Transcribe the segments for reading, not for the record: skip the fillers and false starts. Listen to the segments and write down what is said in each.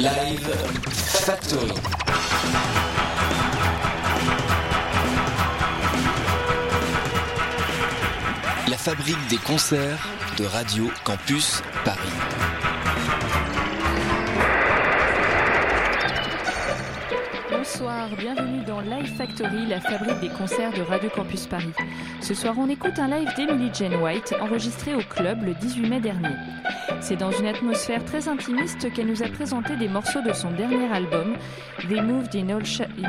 Live Factory. La fabrique des concerts de Radio Campus Paris. Bonsoir, bienvenue dans Live Factory, la fabrique des concerts de Radio Campus Paris. Ce soir, on écoute un live d'Emily Jane White, enregistré au Klub le 18 mai dernier. C'est dans une atmosphère très intimiste qu'elle nous a présenté des morceaux de son dernier album, They Moved in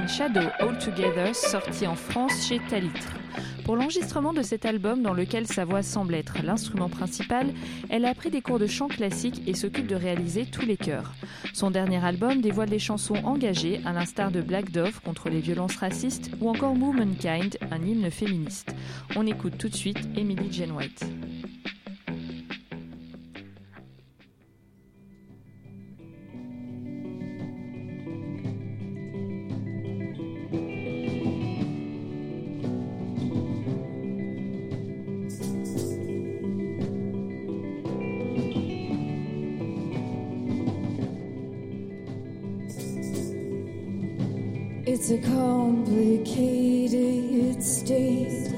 Shadow All Together, sorti en France chez Talitre. Pour l'enregistrement de cet album, dans lequel sa voix semble être l'instrument principal, elle a pris des cours de chant classique et s'occupe de réaliser tous les chœurs. Son dernier album dévoile des chansons engagées, à l'instar de Black Dove contre les violences racistes ou encore Womankind, un hymne féministe. On écoute tout de suite Emily Jane White. It's a complicated state,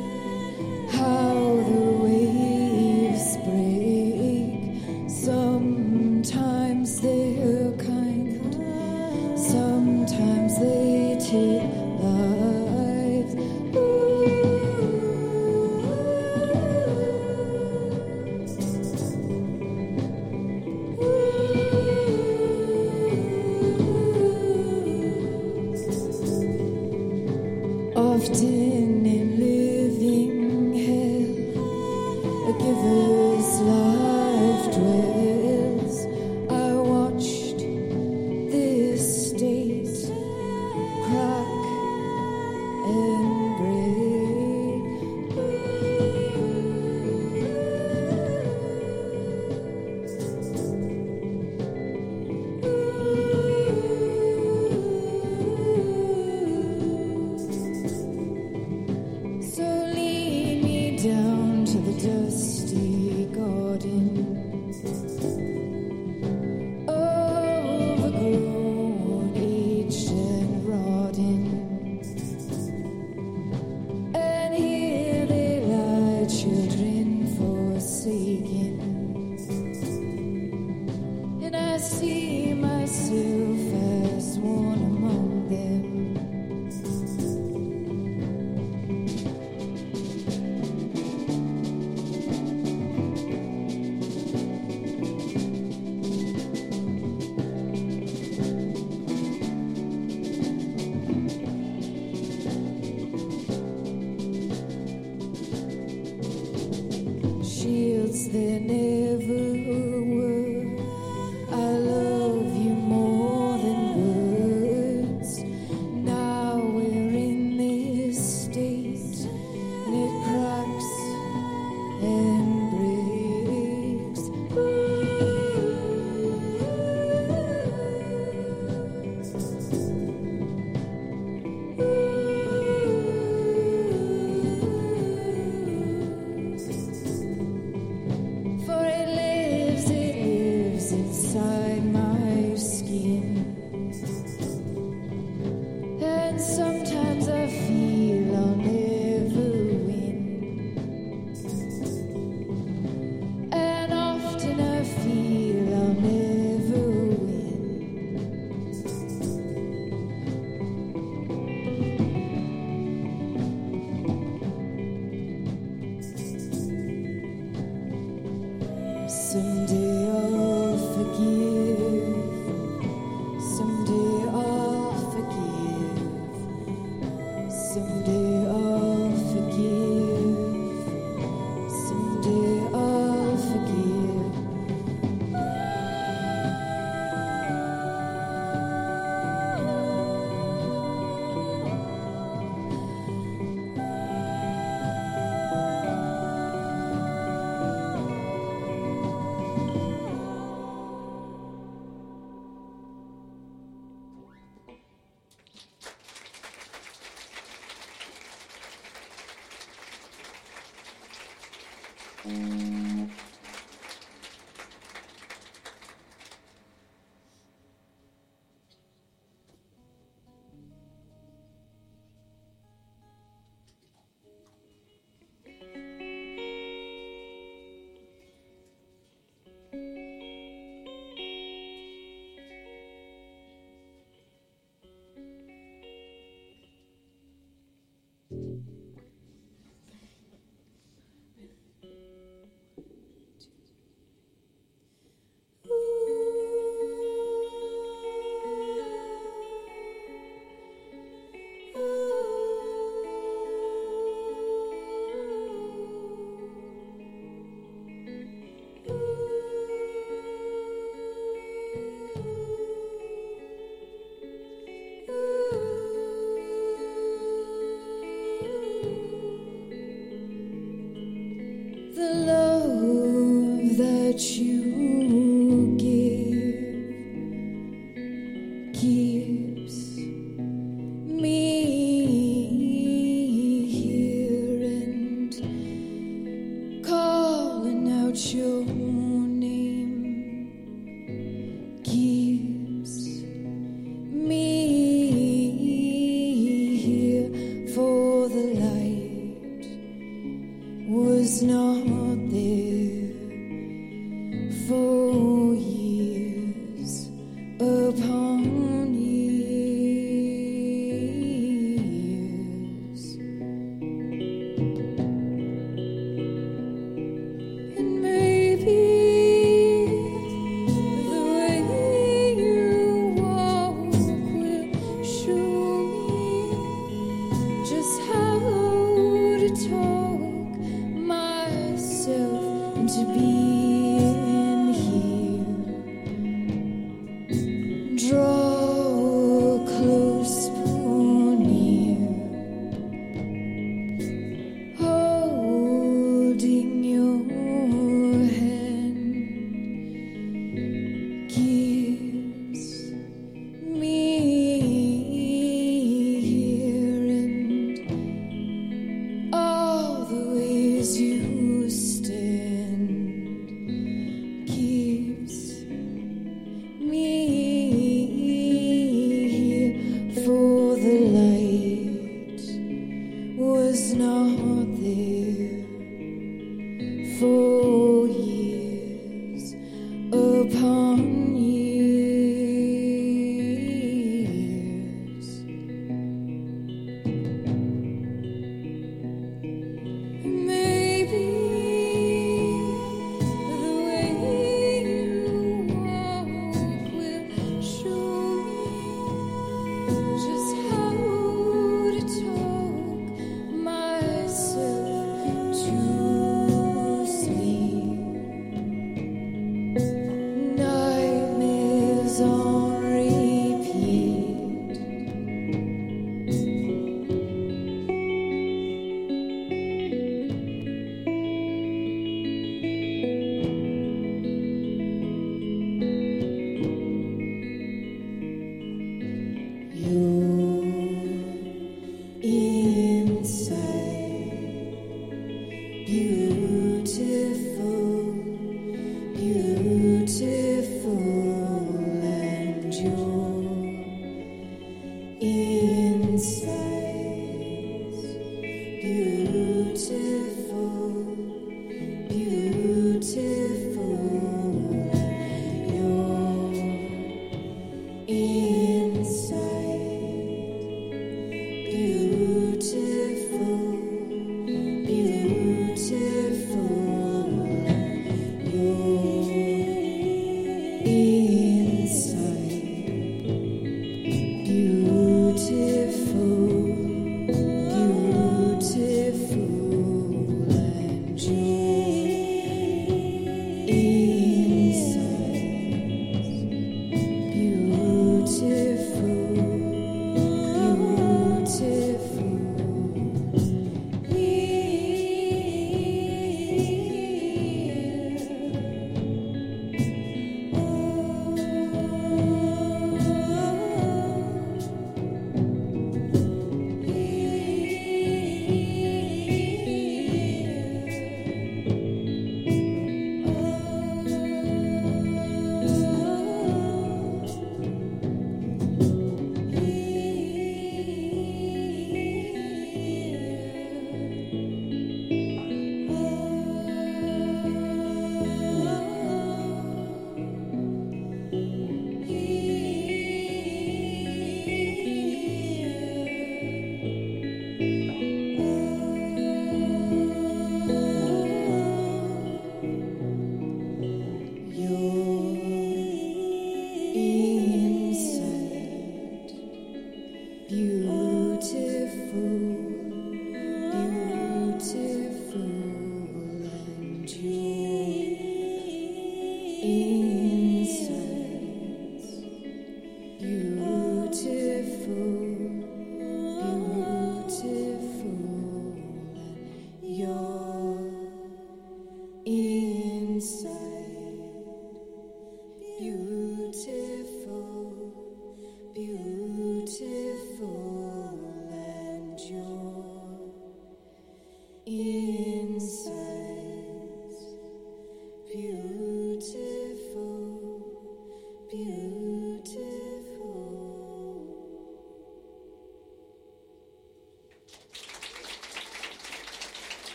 how the waves break. Sometimes they're kind, sometimes they take lives. Often in living hell, a giver's life dwells. I watched this state crack and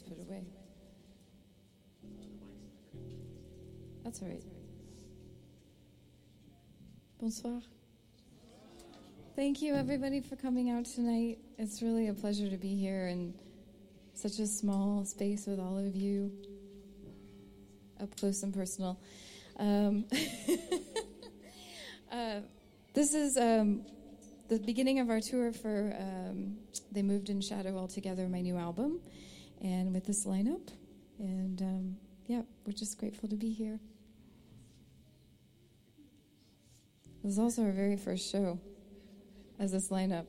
just put away. That's all right. Bonsoir. Thank you, everybody, for coming out tonight. It's really a pleasure to be here in such a small space with all of you, up close and personal. This is the beginning of our tour for They Moved in Shadow All Together, my new album, and with this lineup. And yeah, we're just grateful to be here. This is also our very first show as this lineup.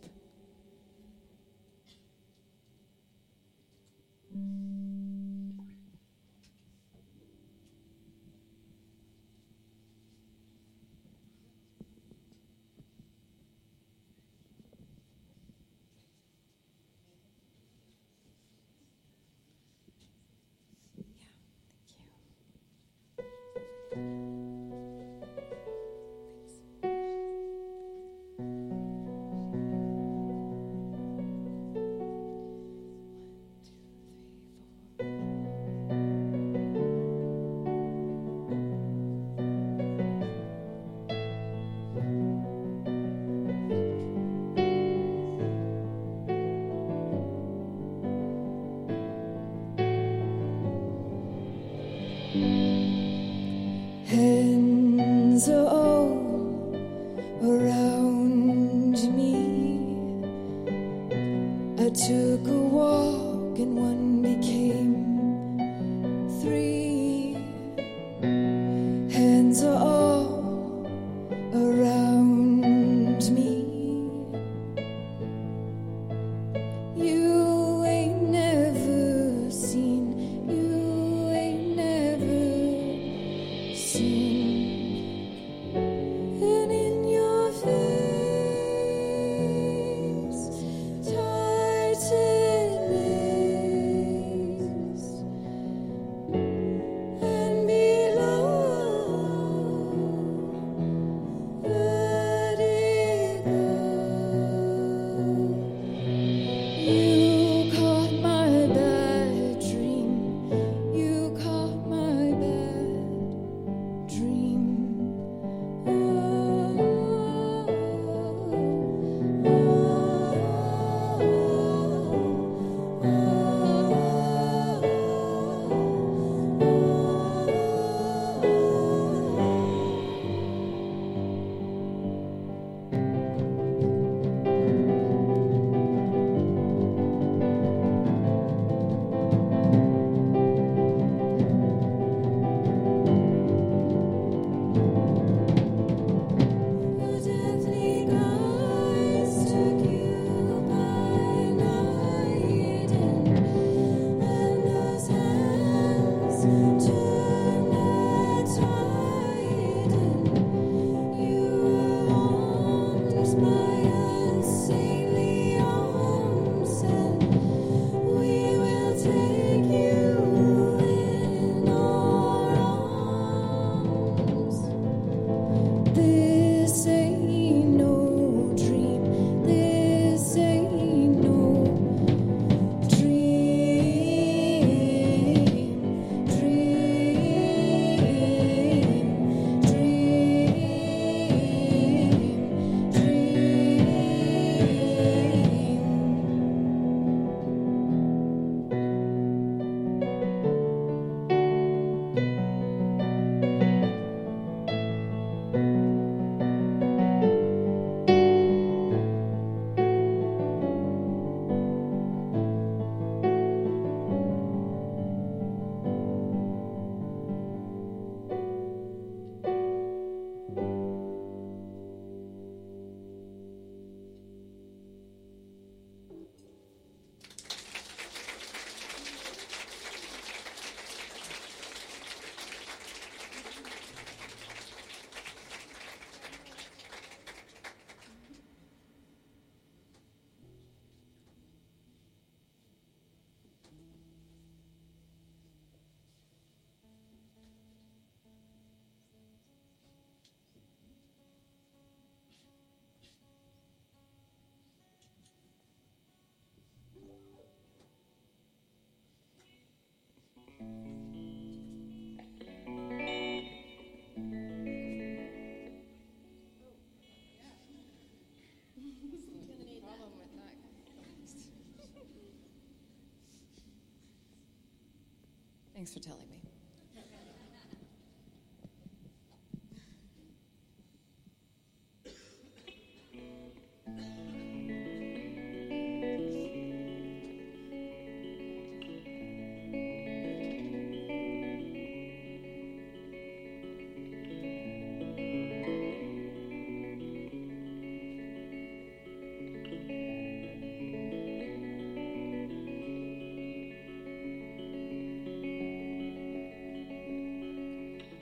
Thanks for telling me.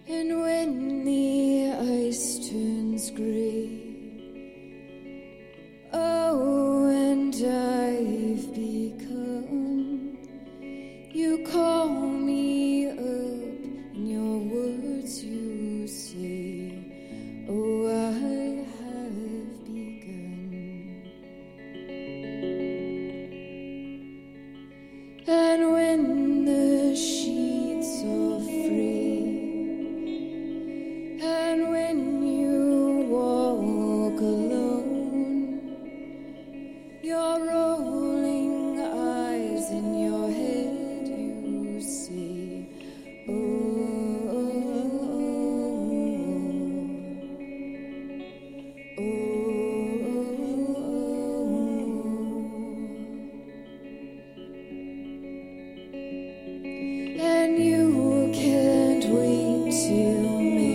And when the ice turns grey, oh, and I've become, you call me up and your words you say, oh, I have begun. And when the sheets are free, and when you walk alone, your rolling eyes in your head, you say, oh, oh, oh, oh, oh, oh. And you can't wait till May.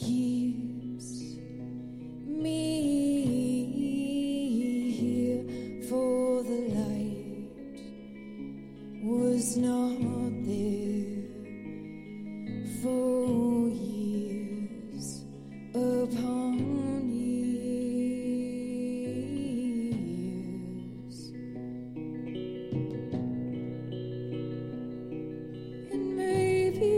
keeps me here, for the light was not there for years upon years, and maybe.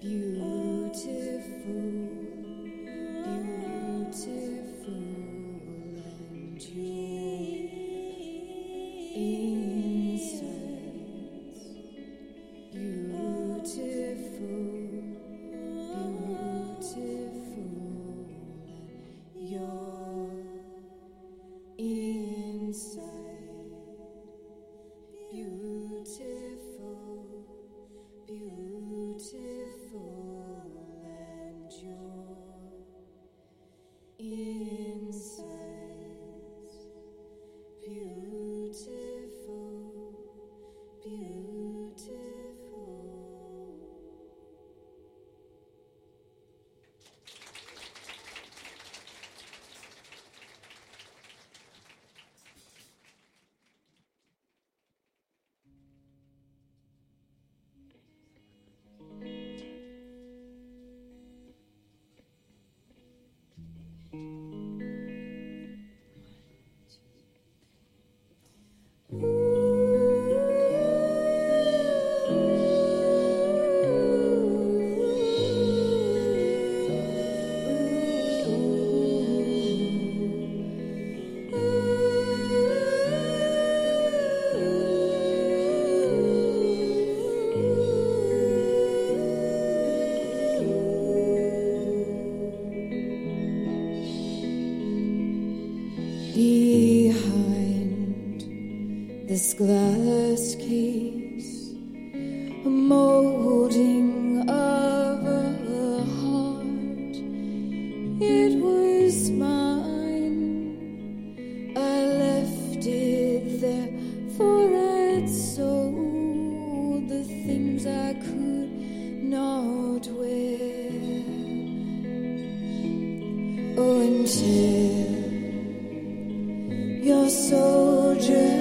Beautiful, beautiful. glass case, a molding of a heart. It was mine. I left it there, for I'd sold the things I could not wear. Oh, and tear your soldier.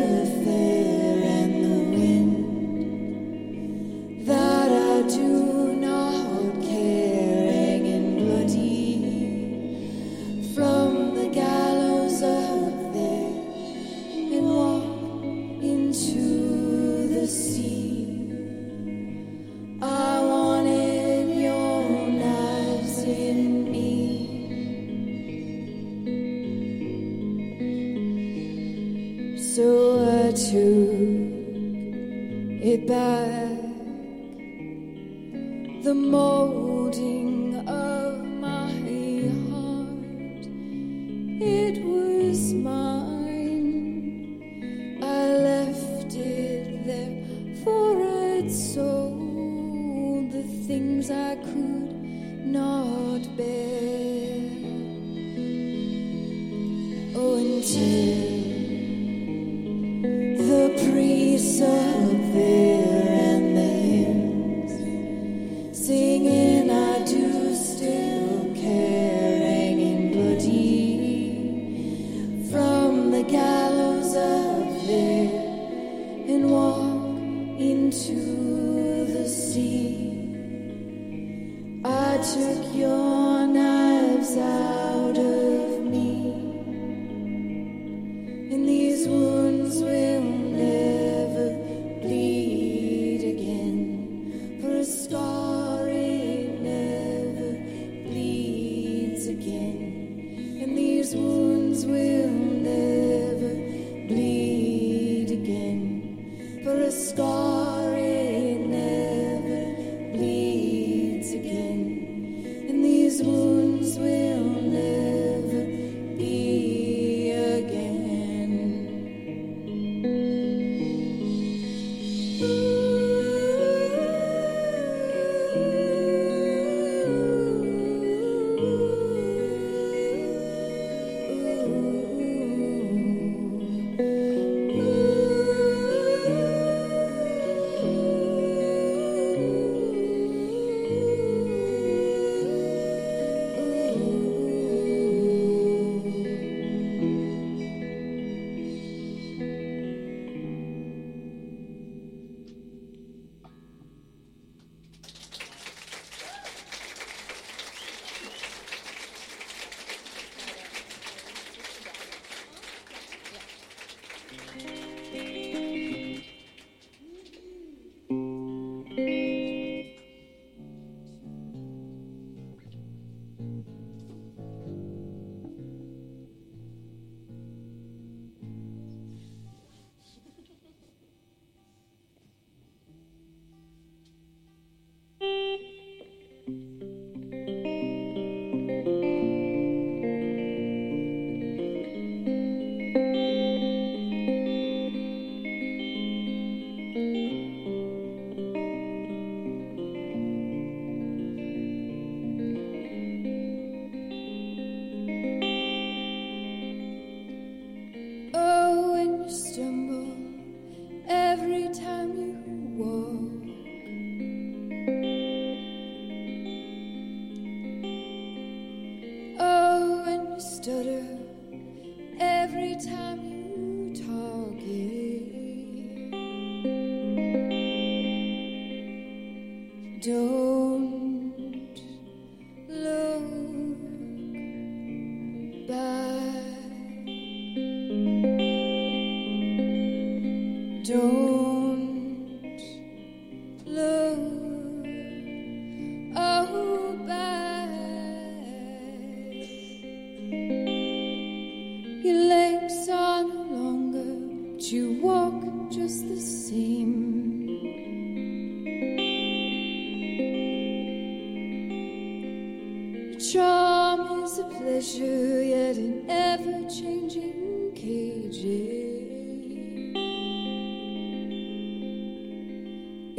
Yet in ever-changing cages,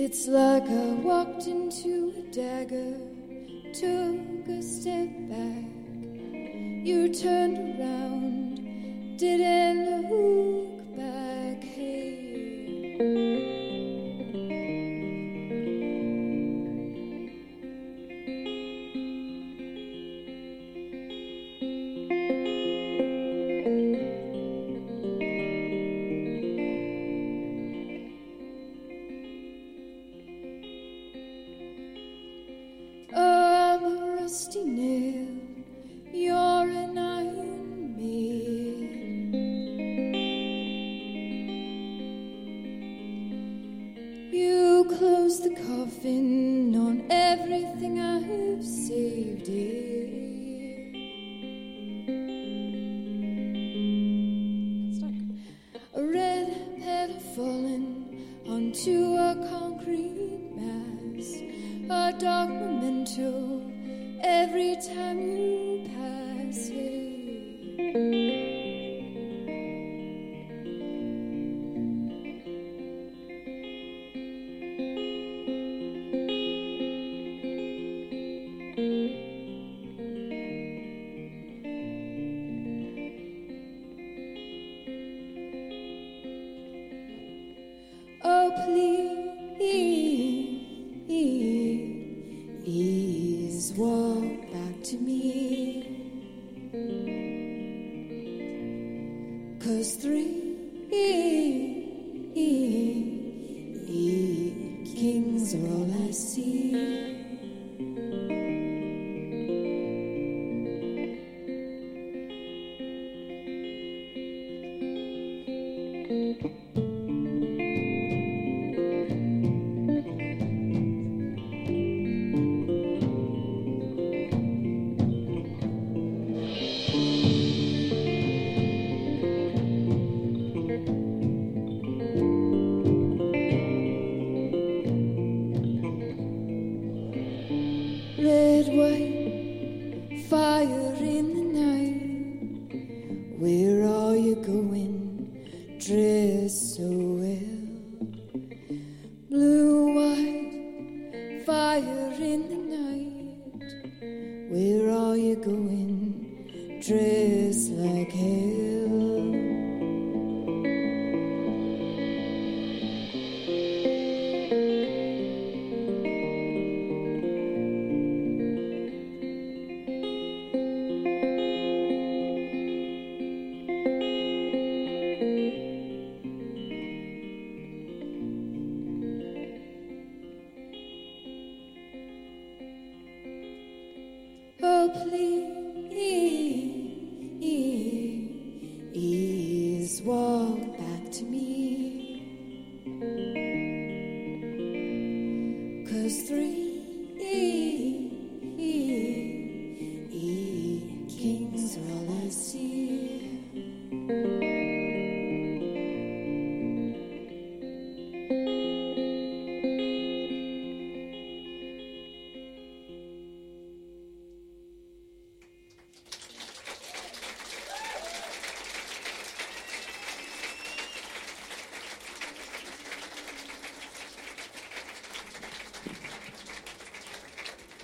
It's like I walked into a dagger, took a step back. You turned around, didn't look back. Hey.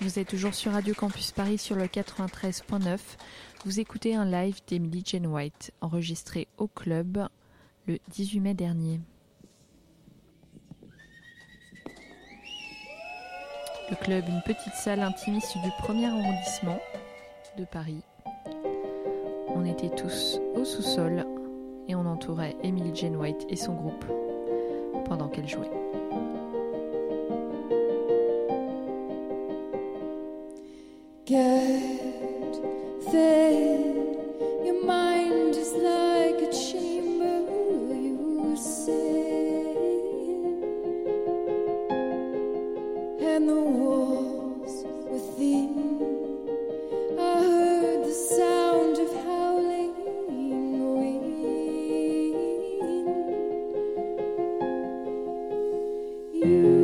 Vous êtes toujours sur Radio Campus Paris sur le 93.9. Vous écoutez un live d'Emily Jane White, enregistré au Klub le 18 mai dernier. Le Klub, une petite salle intimiste du 1er arrondissement de Paris. On était tous au sous-sol et on entourait Emily Jane White et son groupe pendant qu'elle jouait. Get thin, your mind is like a chamber you sit in, and the walls within I heard the sound of howling wind. You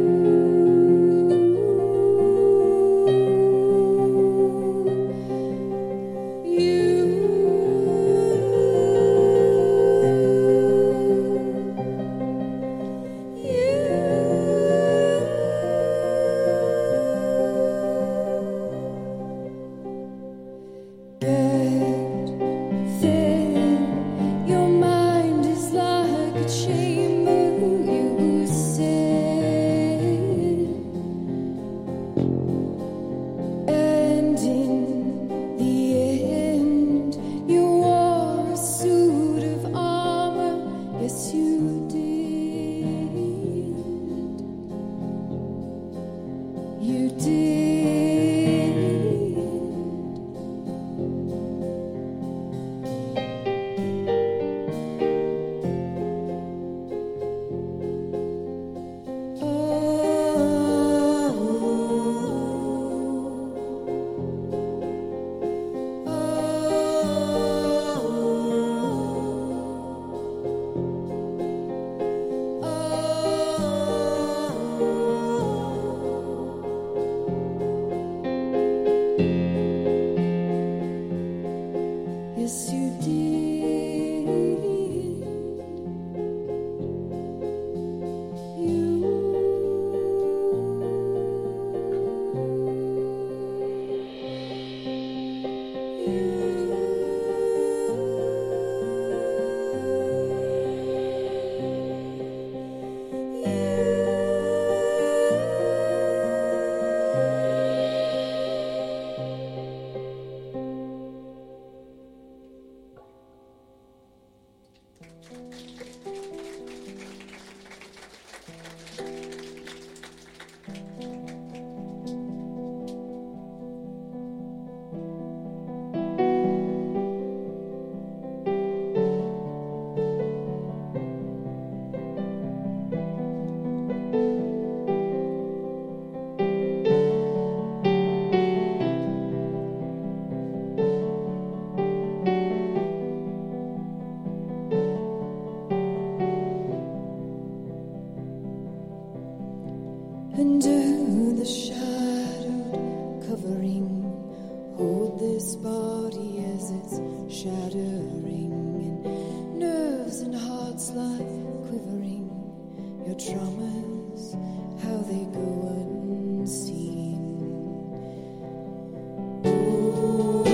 Under the shadowed covering, hold this body as it's shattering, and nerves and hearts lie quivering. Your traumas, how they go unseen. Oh.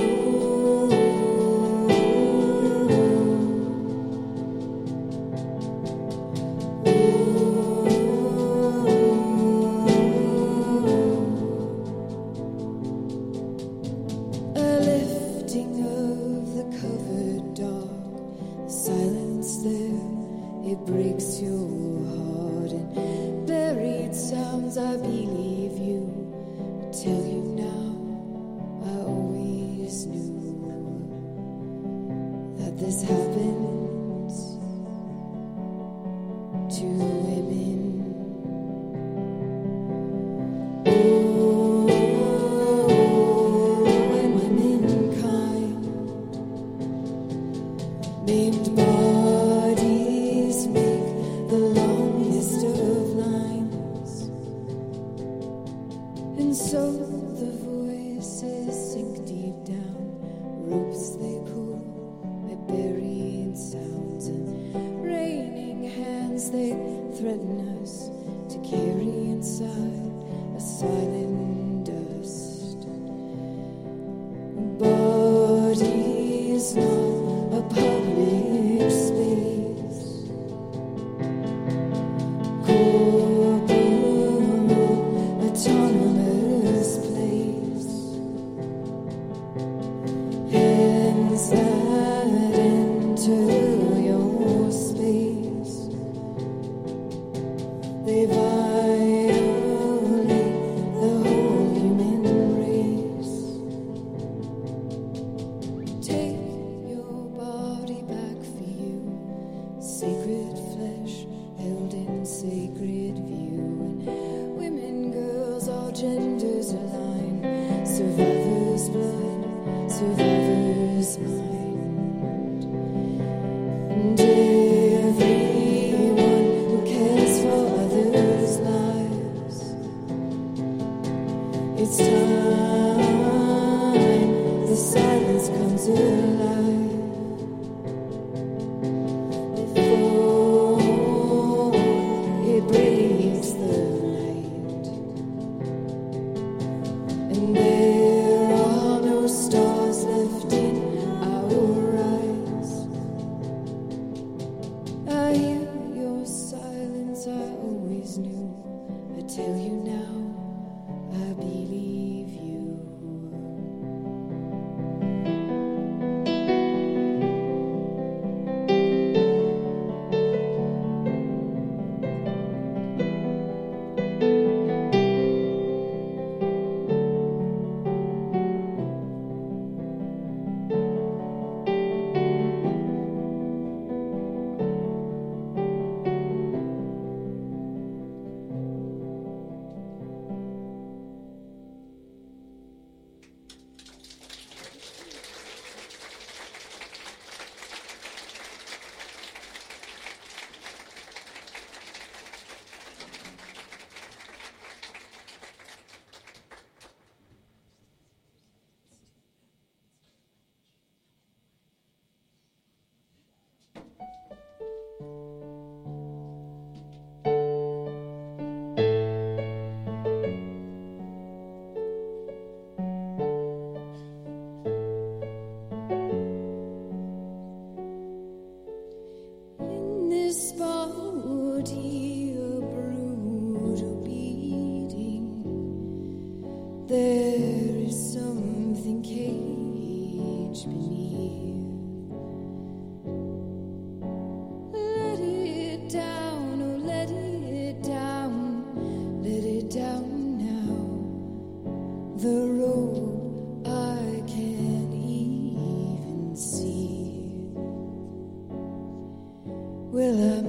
Well, I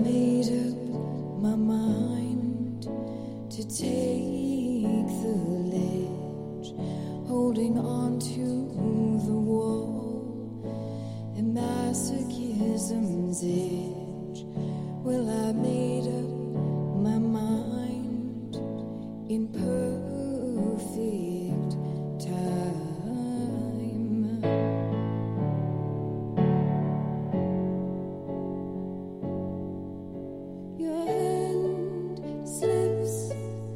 made up my mind in perfect time. Your hand slips,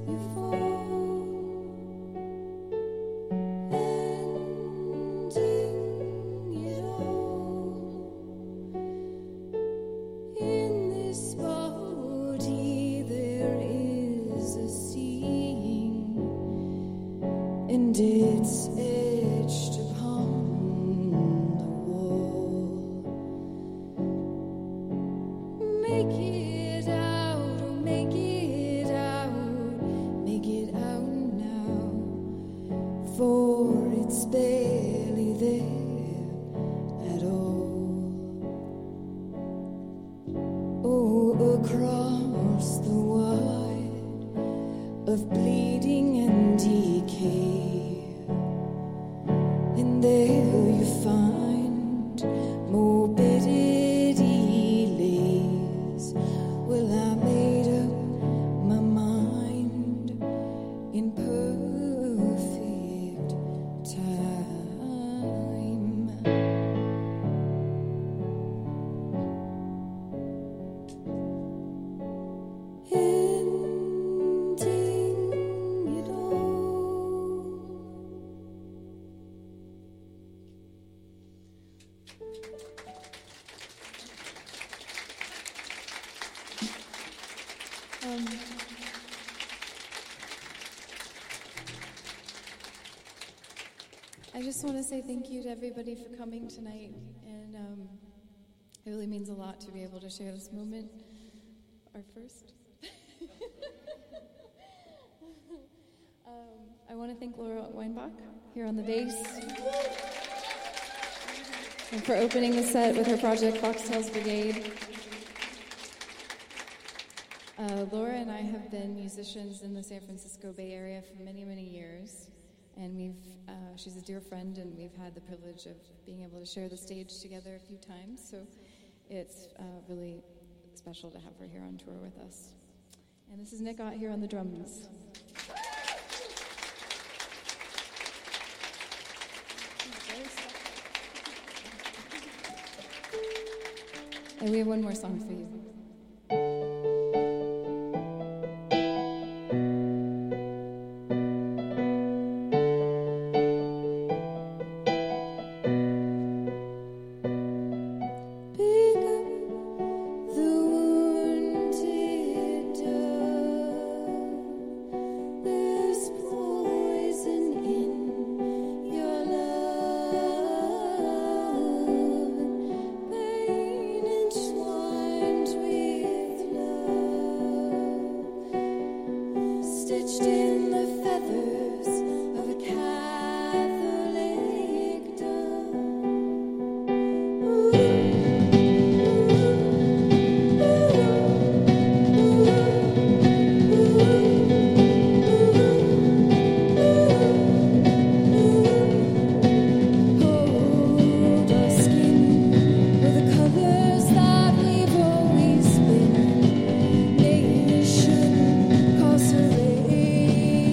you fall, ending it all. In this body there is a seeing, and it's etched upon the wall. Make it out, oh make it out now, for it's barely there at all. Oh, across the wide of bleeding and decay, and there you find morbidity lays. Well, I made up my mind in perfect time. Ending it all. I just want to say thank you to everybody for coming tonight, and it really means a lot to be able to share this moment, our first. I want to thank Laura Weinbach here on the bass, and for opening the set with her project Foxtails Brigade. Laura and I have been musicians in the San Francisco Bay Area for many, many years, and she's a dear friend, and we've had the privilege of being able to share the stage together a few times, so it's really special to have her here on tour with us. And this is Nick Ott here on the drums. And we have one more song for you. Pick up the wounded dove. There's poison in your love. Pain entwined with love. Stitched in the feathers of a Catholic dove. Ooh. Hold our skin with the colors that we've always been. Nation, carcerate.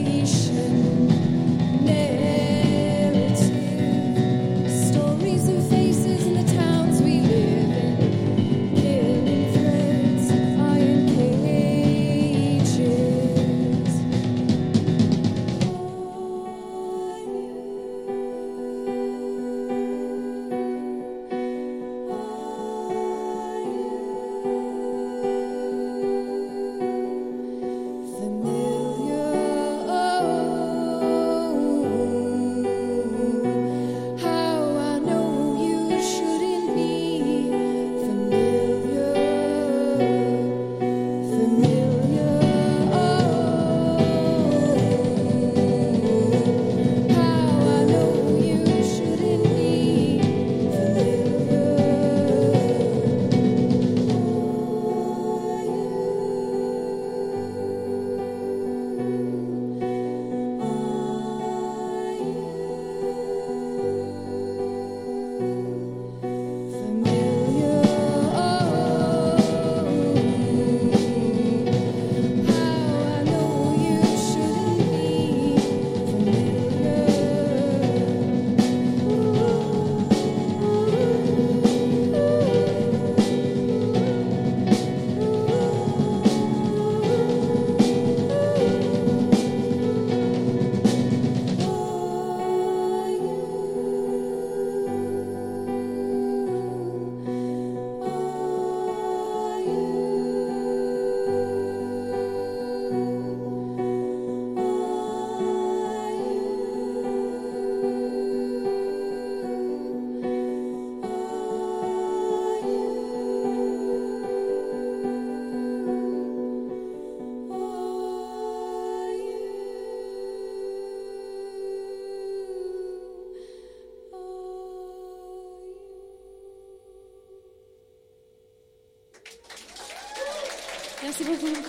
Merci beaucoup.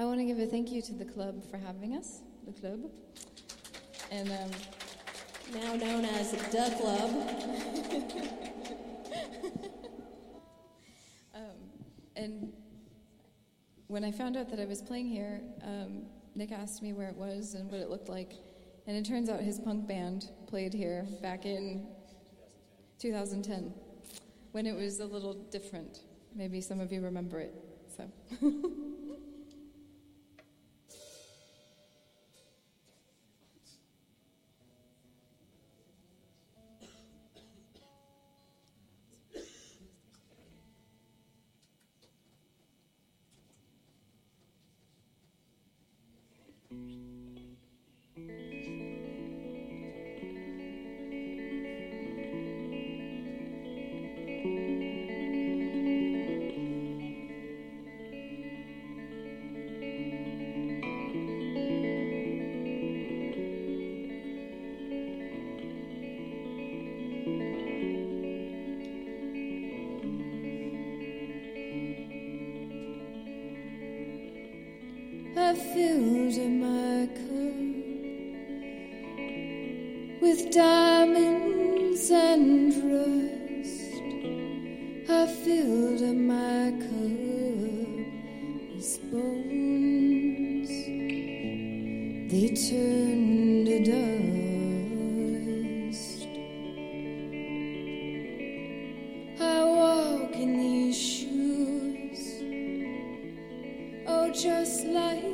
I want to give a thank you to the Klub for having us, the Klub, and now known as Da Club. And when I found out that I was playing here, Nick asked me where it was and what it looked like, and it turns out his punk band played here back in 2010, when it was a little different. Maybe some of you remember it, so... I filled my cup with diamonds and rust. I filled my cup with bones. They turned to dust. I walk in these shoes, oh, just like.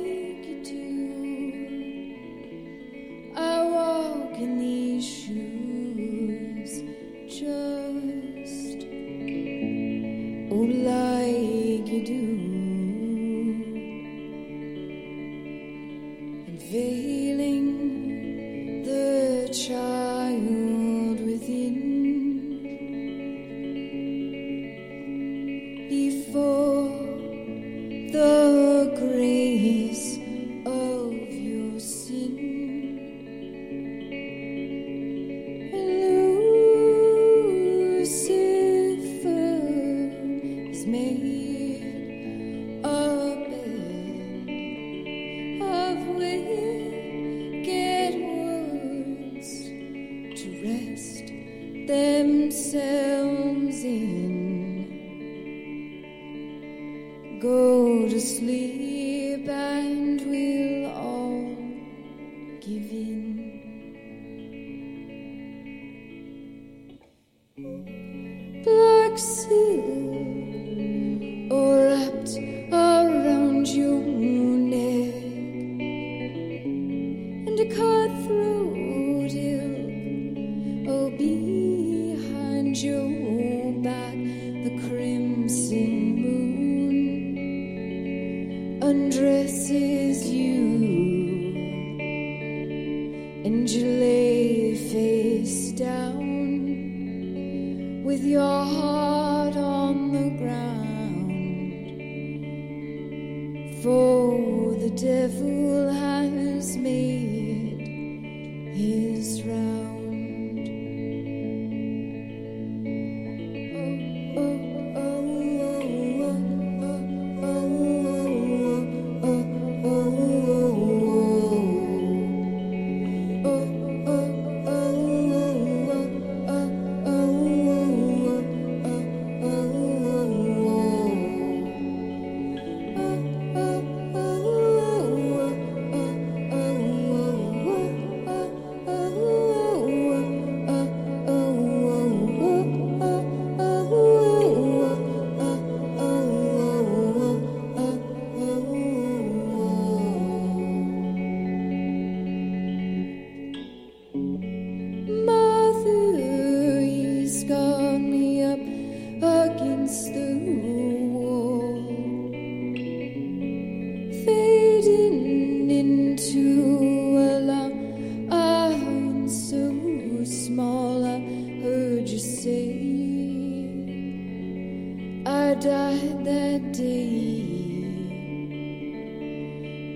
that day,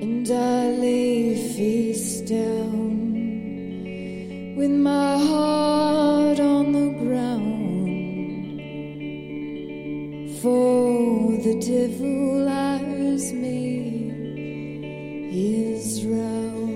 and I lay face down with my heart on the ground. For the devil lies me is round.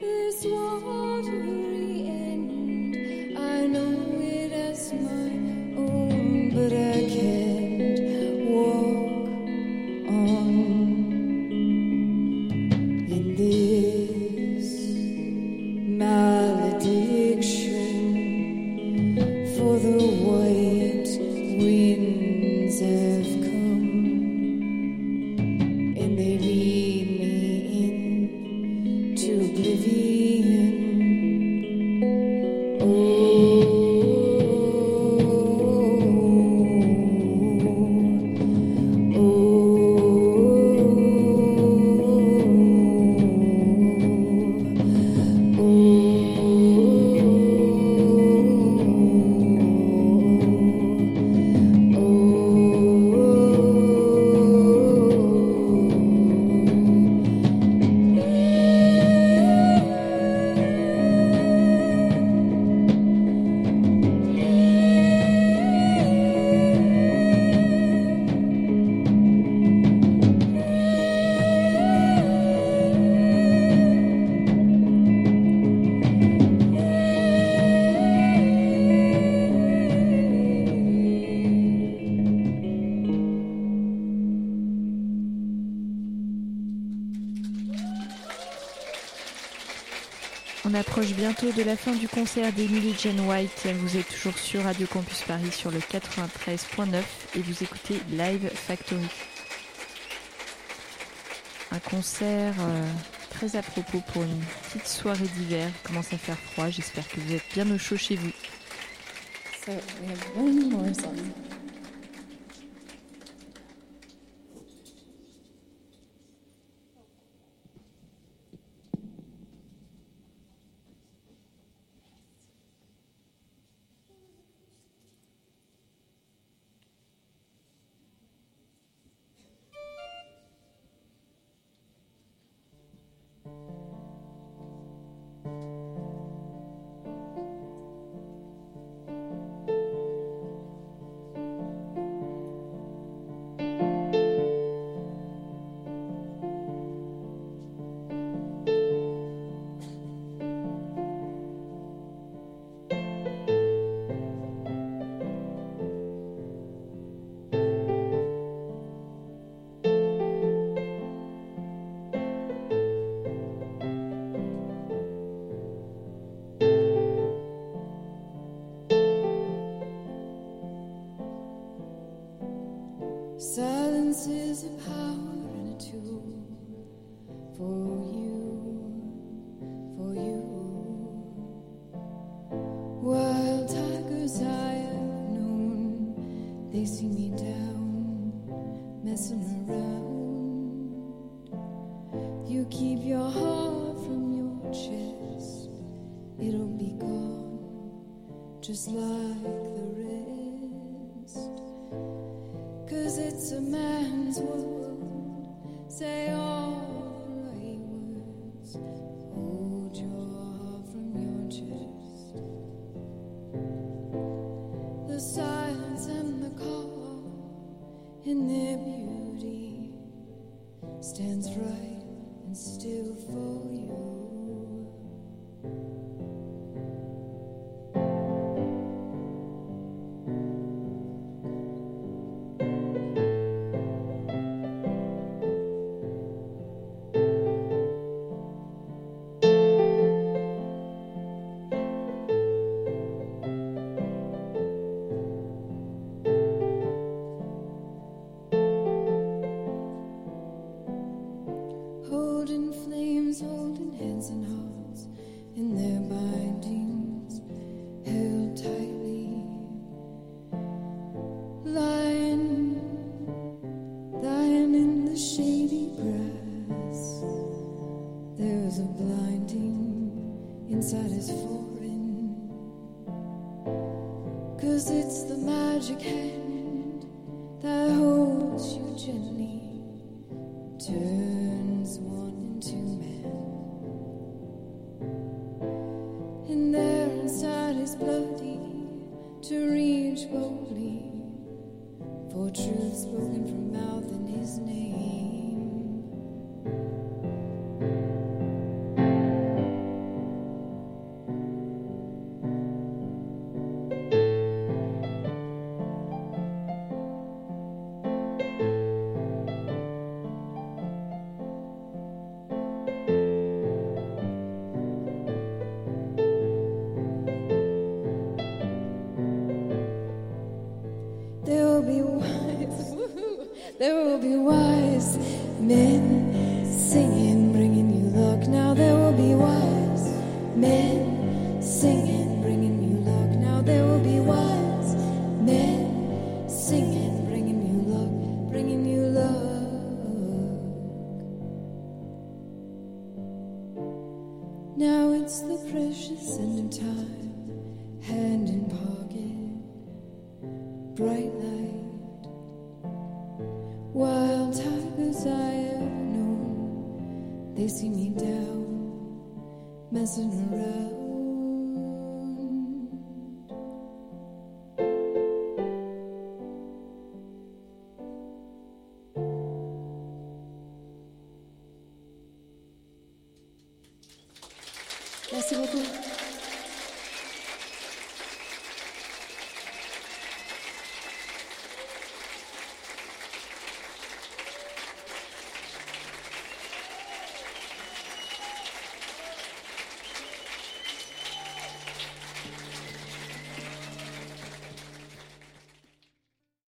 This addiction for the white winds have come, and they lead me into oblivion. On approche bientôt de la fin du concert d'Emily Jane White. Vous êtes toujours sur Radio Campus Paris sur le 93.9 et vous écoutez Live Factory. Un concert très à propos pour une petite soirée d'hiver. Il commence à faire froid, j'espère que vous êtes bien au chaud chez vous. So we have one more song. Silence is a power and a tool for you, wild tigers I have known, they see me down, messing around, you keep your heart from your chest, it'll be gone, just like the rest. Cause it's a man's world, say all the right words, hold your heart from your chest. The silence and the call in their beauty stands right and still for you. men singing, bringing you luck. Now there will be wise men singing, bringing you luck, bringing you luck. Now it's the precious end of time, hand in pocket, bright light, wild tigers I have known. They see me down, messing around.